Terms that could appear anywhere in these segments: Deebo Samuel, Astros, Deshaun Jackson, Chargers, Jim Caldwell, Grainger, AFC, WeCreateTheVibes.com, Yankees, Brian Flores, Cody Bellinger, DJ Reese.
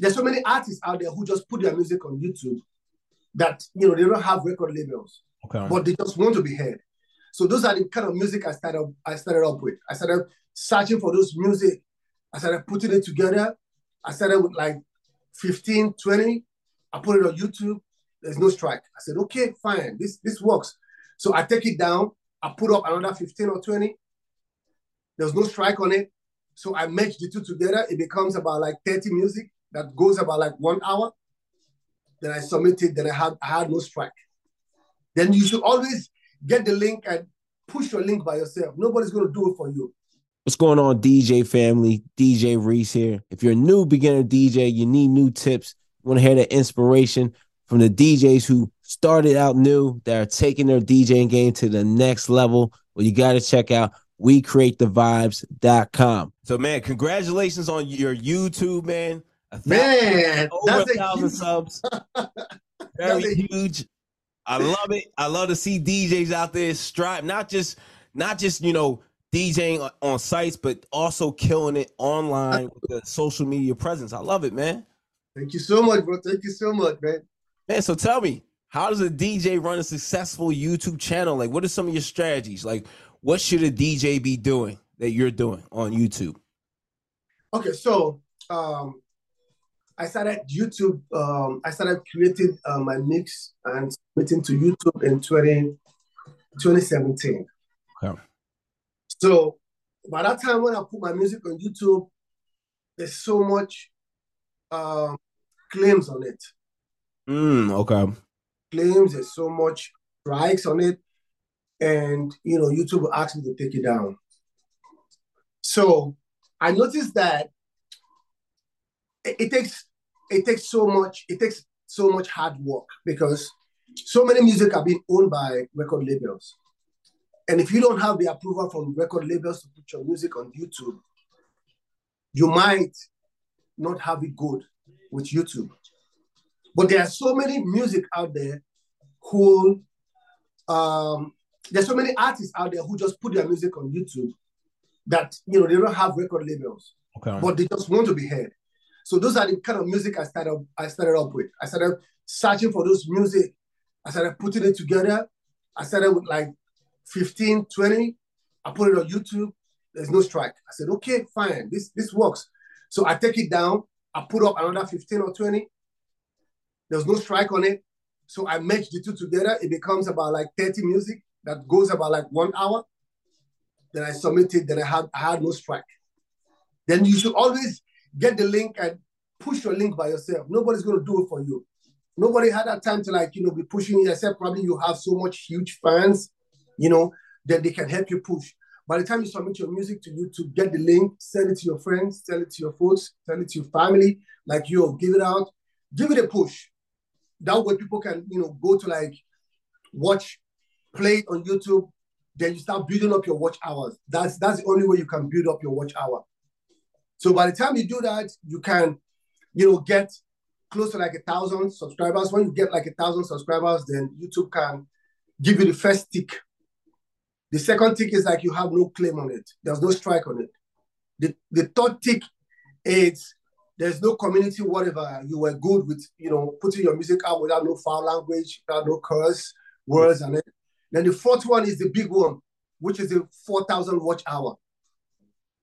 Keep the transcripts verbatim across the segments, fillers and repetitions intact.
There's so many artists out there who just put their music on YouTube that, you know, they don't have record labels, okay, but they just want to be heard. So those are the kind of music I started, I started up with. I started searching for those music. I started putting it together. I started with like fifteen, twenty. I put it on YouTube. There's no strike. I said, okay, fine. This, this works. So I take it down. I put up another fifteen or twenty. There was no strike on it. So I merged the two together. It becomes about like thirty music. That goes about like one hour. Then I submitted, then I had I had no strike. Then you should always get the link and push your link by yourself. Nobody's going to do it for you. What's going on, D J family? D J Reese here. If you're a new beginner D J, you need new tips, you want to hear that inspiration from the D Js who started out new, that are taking their DJing game to the next level, well, you got to check out we create the vibes dot com. So, man, congratulations on your YouTube, man. Man, over that's a thousand subs. Very a huge. huge. I love it. I love to see D Js out there strive, not just not just you know DJing on sites, but also killing it online with the social media presence. I love it, man. Thank you so much, bro. Thank you so much, man. Man, so tell me, how does a D J run a successful YouTube channel? Like, what are some of your strategies? Like, what should a D J be doing that you're doing on YouTube? Okay, so um. I started YouTube, um, I started creating uh, my mix and submitting to YouTube in twenty seventeen. Oh. So by that time when I put my music on YouTube, there's so much uh, claims on it. Mm, okay. Claims, there's so much strikes on it. And, you know, YouTube will ask me to take it down. So I noticed that it, it takes It takes so much. It takes so much hard work because so many music are being owned by record labels, and if you don't have the approval from record labels to put your music on YouTube, you might not have it good with YouTube. But there are so many music out there who, um, there's so many artists out there who just put their music on YouTube that you know they don't have record labels, okay, but they just want to be heard. So those are the kind of music I started I started up with. I started searching for those music. I started putting it together. I started with like fifteen, twenty. I put it on YouTube. There's no strike. I said, okay, fine. This, this works. So I take it down. I put up another fifteen or twenty. There was no strike on it. So I merged the two together. It becomes about like thirty music. That goes about like one hour. Then I submitted. Then I had, I had no strike. Then you should always get the link and push your link by yourself. Nobody's going to do it for you. Nobody had that time to like, you know, be pushing yourself. Probably you have so much huge fans, you know, that they can help you push. By the time you submit your music to YouTube, get the link, send it to your friends, send it to your folks, send it to your family. Like, yo, give it out. Give it a push. That way people can, you know, go to like watch, play it on YouTube. Then you start building up your watch hours. That's, that's the only way you can build up your watch hour. So by the time you do that, you can, you know, get close to like a thousand subscribers. When you get like a thousand subscribers, then YouTube can give you the first tick. The second tick is like you have no claim on it. There's no strike on it. The the third tick is there's no community, whatever. You were good with, you know, putting your music out without no foul language, without no curse words on it. Then the fourth one is the big one, which is the four thousand watch hour.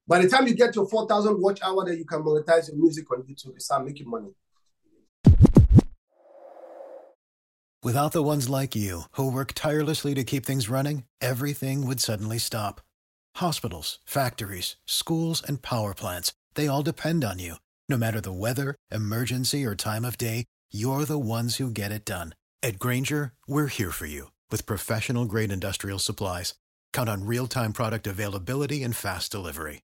By the time you get your four thousand watch hour, then you can monetize your music on YouTube and start making money. Without the ones like you, who work tirelessly to keep things running, everything would suddenly stop. Hospitals, factories, schools, and power plants, they all depend on you. No matter the weather, emergency, or time of day, you're the ones who get it done. At Grainger, we're here for you with professional-grade industrial supplies. Count on real-time product availability and fast delivery.